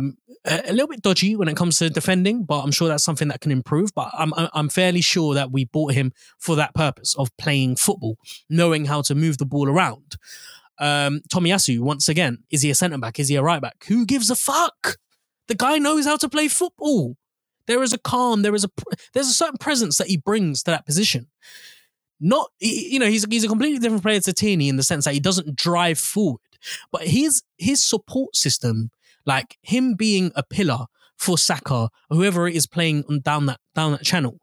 little bit dodgy when it comes to defending, but I'm sure that's something that can improve. But I'm fairly sure that we bought him for that purpose of playing football, knowing how to move the ball around. Tomiyasu, once again, is he a centre-back? Is he a right-back? Who gives a fuck? The guy knows how to play football. There is a calm, there's a certain presence that he brings to that position. Not, you know, he's a completely different player to Tierney in the sense that he doesn't drive forward. But his support system, like him being a pillar for Saka, whoever it is playing down that channel,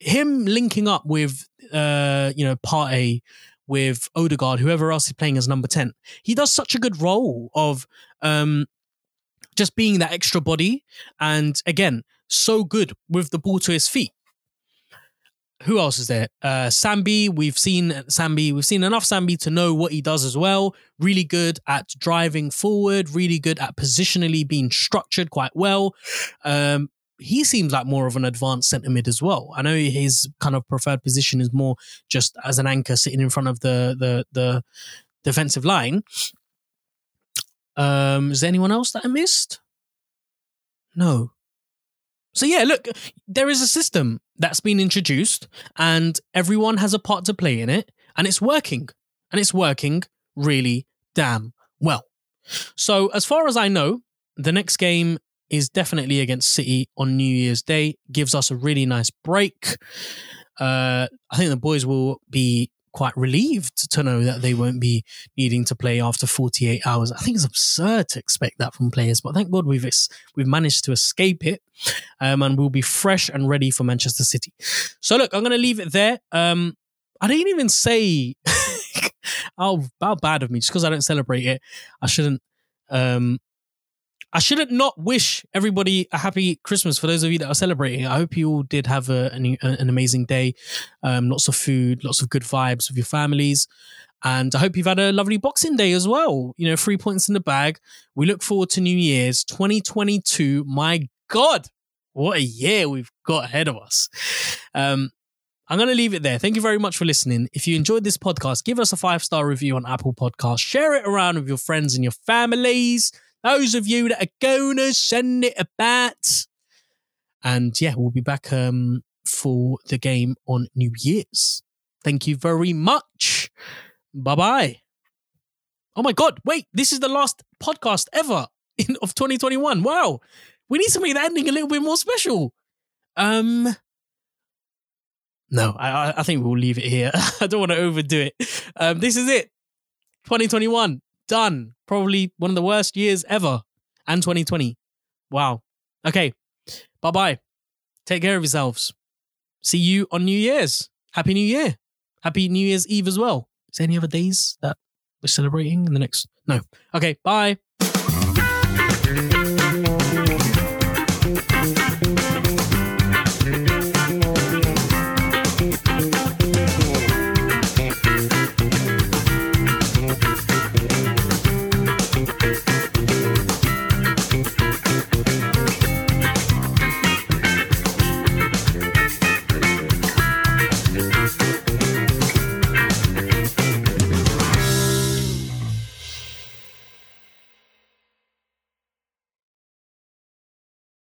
him linking up with Partey, with Ødegaard, whoever else is playing as number 10. He does such a good role of just being that extra body, and again, so good with the ball to his feet. Who else is there? Sambi. We've seen enough Sambi to know what he does as well. Really good at driving forward. Really good at positionally being structured quite well. He seems like more of an advanced centre mid as well. I know his kind of preferred position is more just as an anchor sitting in front of the defensive line. Is there anyone else that I missed? No. So yeah, look, there is a system that's been introduced and everyone has a part to play in it, and it's working. And it's working really damn well. So as far as I know, the next game is definitely against City on New Year's Day. Gives us a really nice break. I think the boys will be quite relieved to know that they won't be needing to play after 48 hours. I think it's absurd to expect that from players, but thank God we've managed to escape it, and we'll be fresh and ready for Manchester City. So look, I'm going to leave it there. I didn't even say how bad of me, just because I don't celebrate it. I shouldn't not wish everybody a happy Christmas. For those of you that are celebrating, I hope you all did have an amazing day. Lots of food, lots of good vibes with your families. And I hope you've had a lovely Boxing Day as well. You know, 3 points in the bag. We look forward to New Year's 2022. My God, what a year we've got ahead of us. I'm going to leave it there. Thank you very much for listening. If you enjoyed this podcast, give us a 5-star review on Apple Podcasts. Share it around with your friends and your families. Those of you that are going to send it about. And yeah, we'll be back for the game on New Year's. Thank you very much. Bye-bye. Oh my God, wait, this is the last podcast ever of 2021. Wow. We need to make the ending a little bit more special. No, I think we'll leave it here. I don't want to overdo it. This is it. 2021. Done. Probably one of the worst years ever. And 2020. Wow. Okay. Bye-bye. Take care of yourselves. See you on New Year's. Happy New Year. Happy New Year's Eve as well. Is there any other days that we're celebrating in the next? No. Okay. Bye.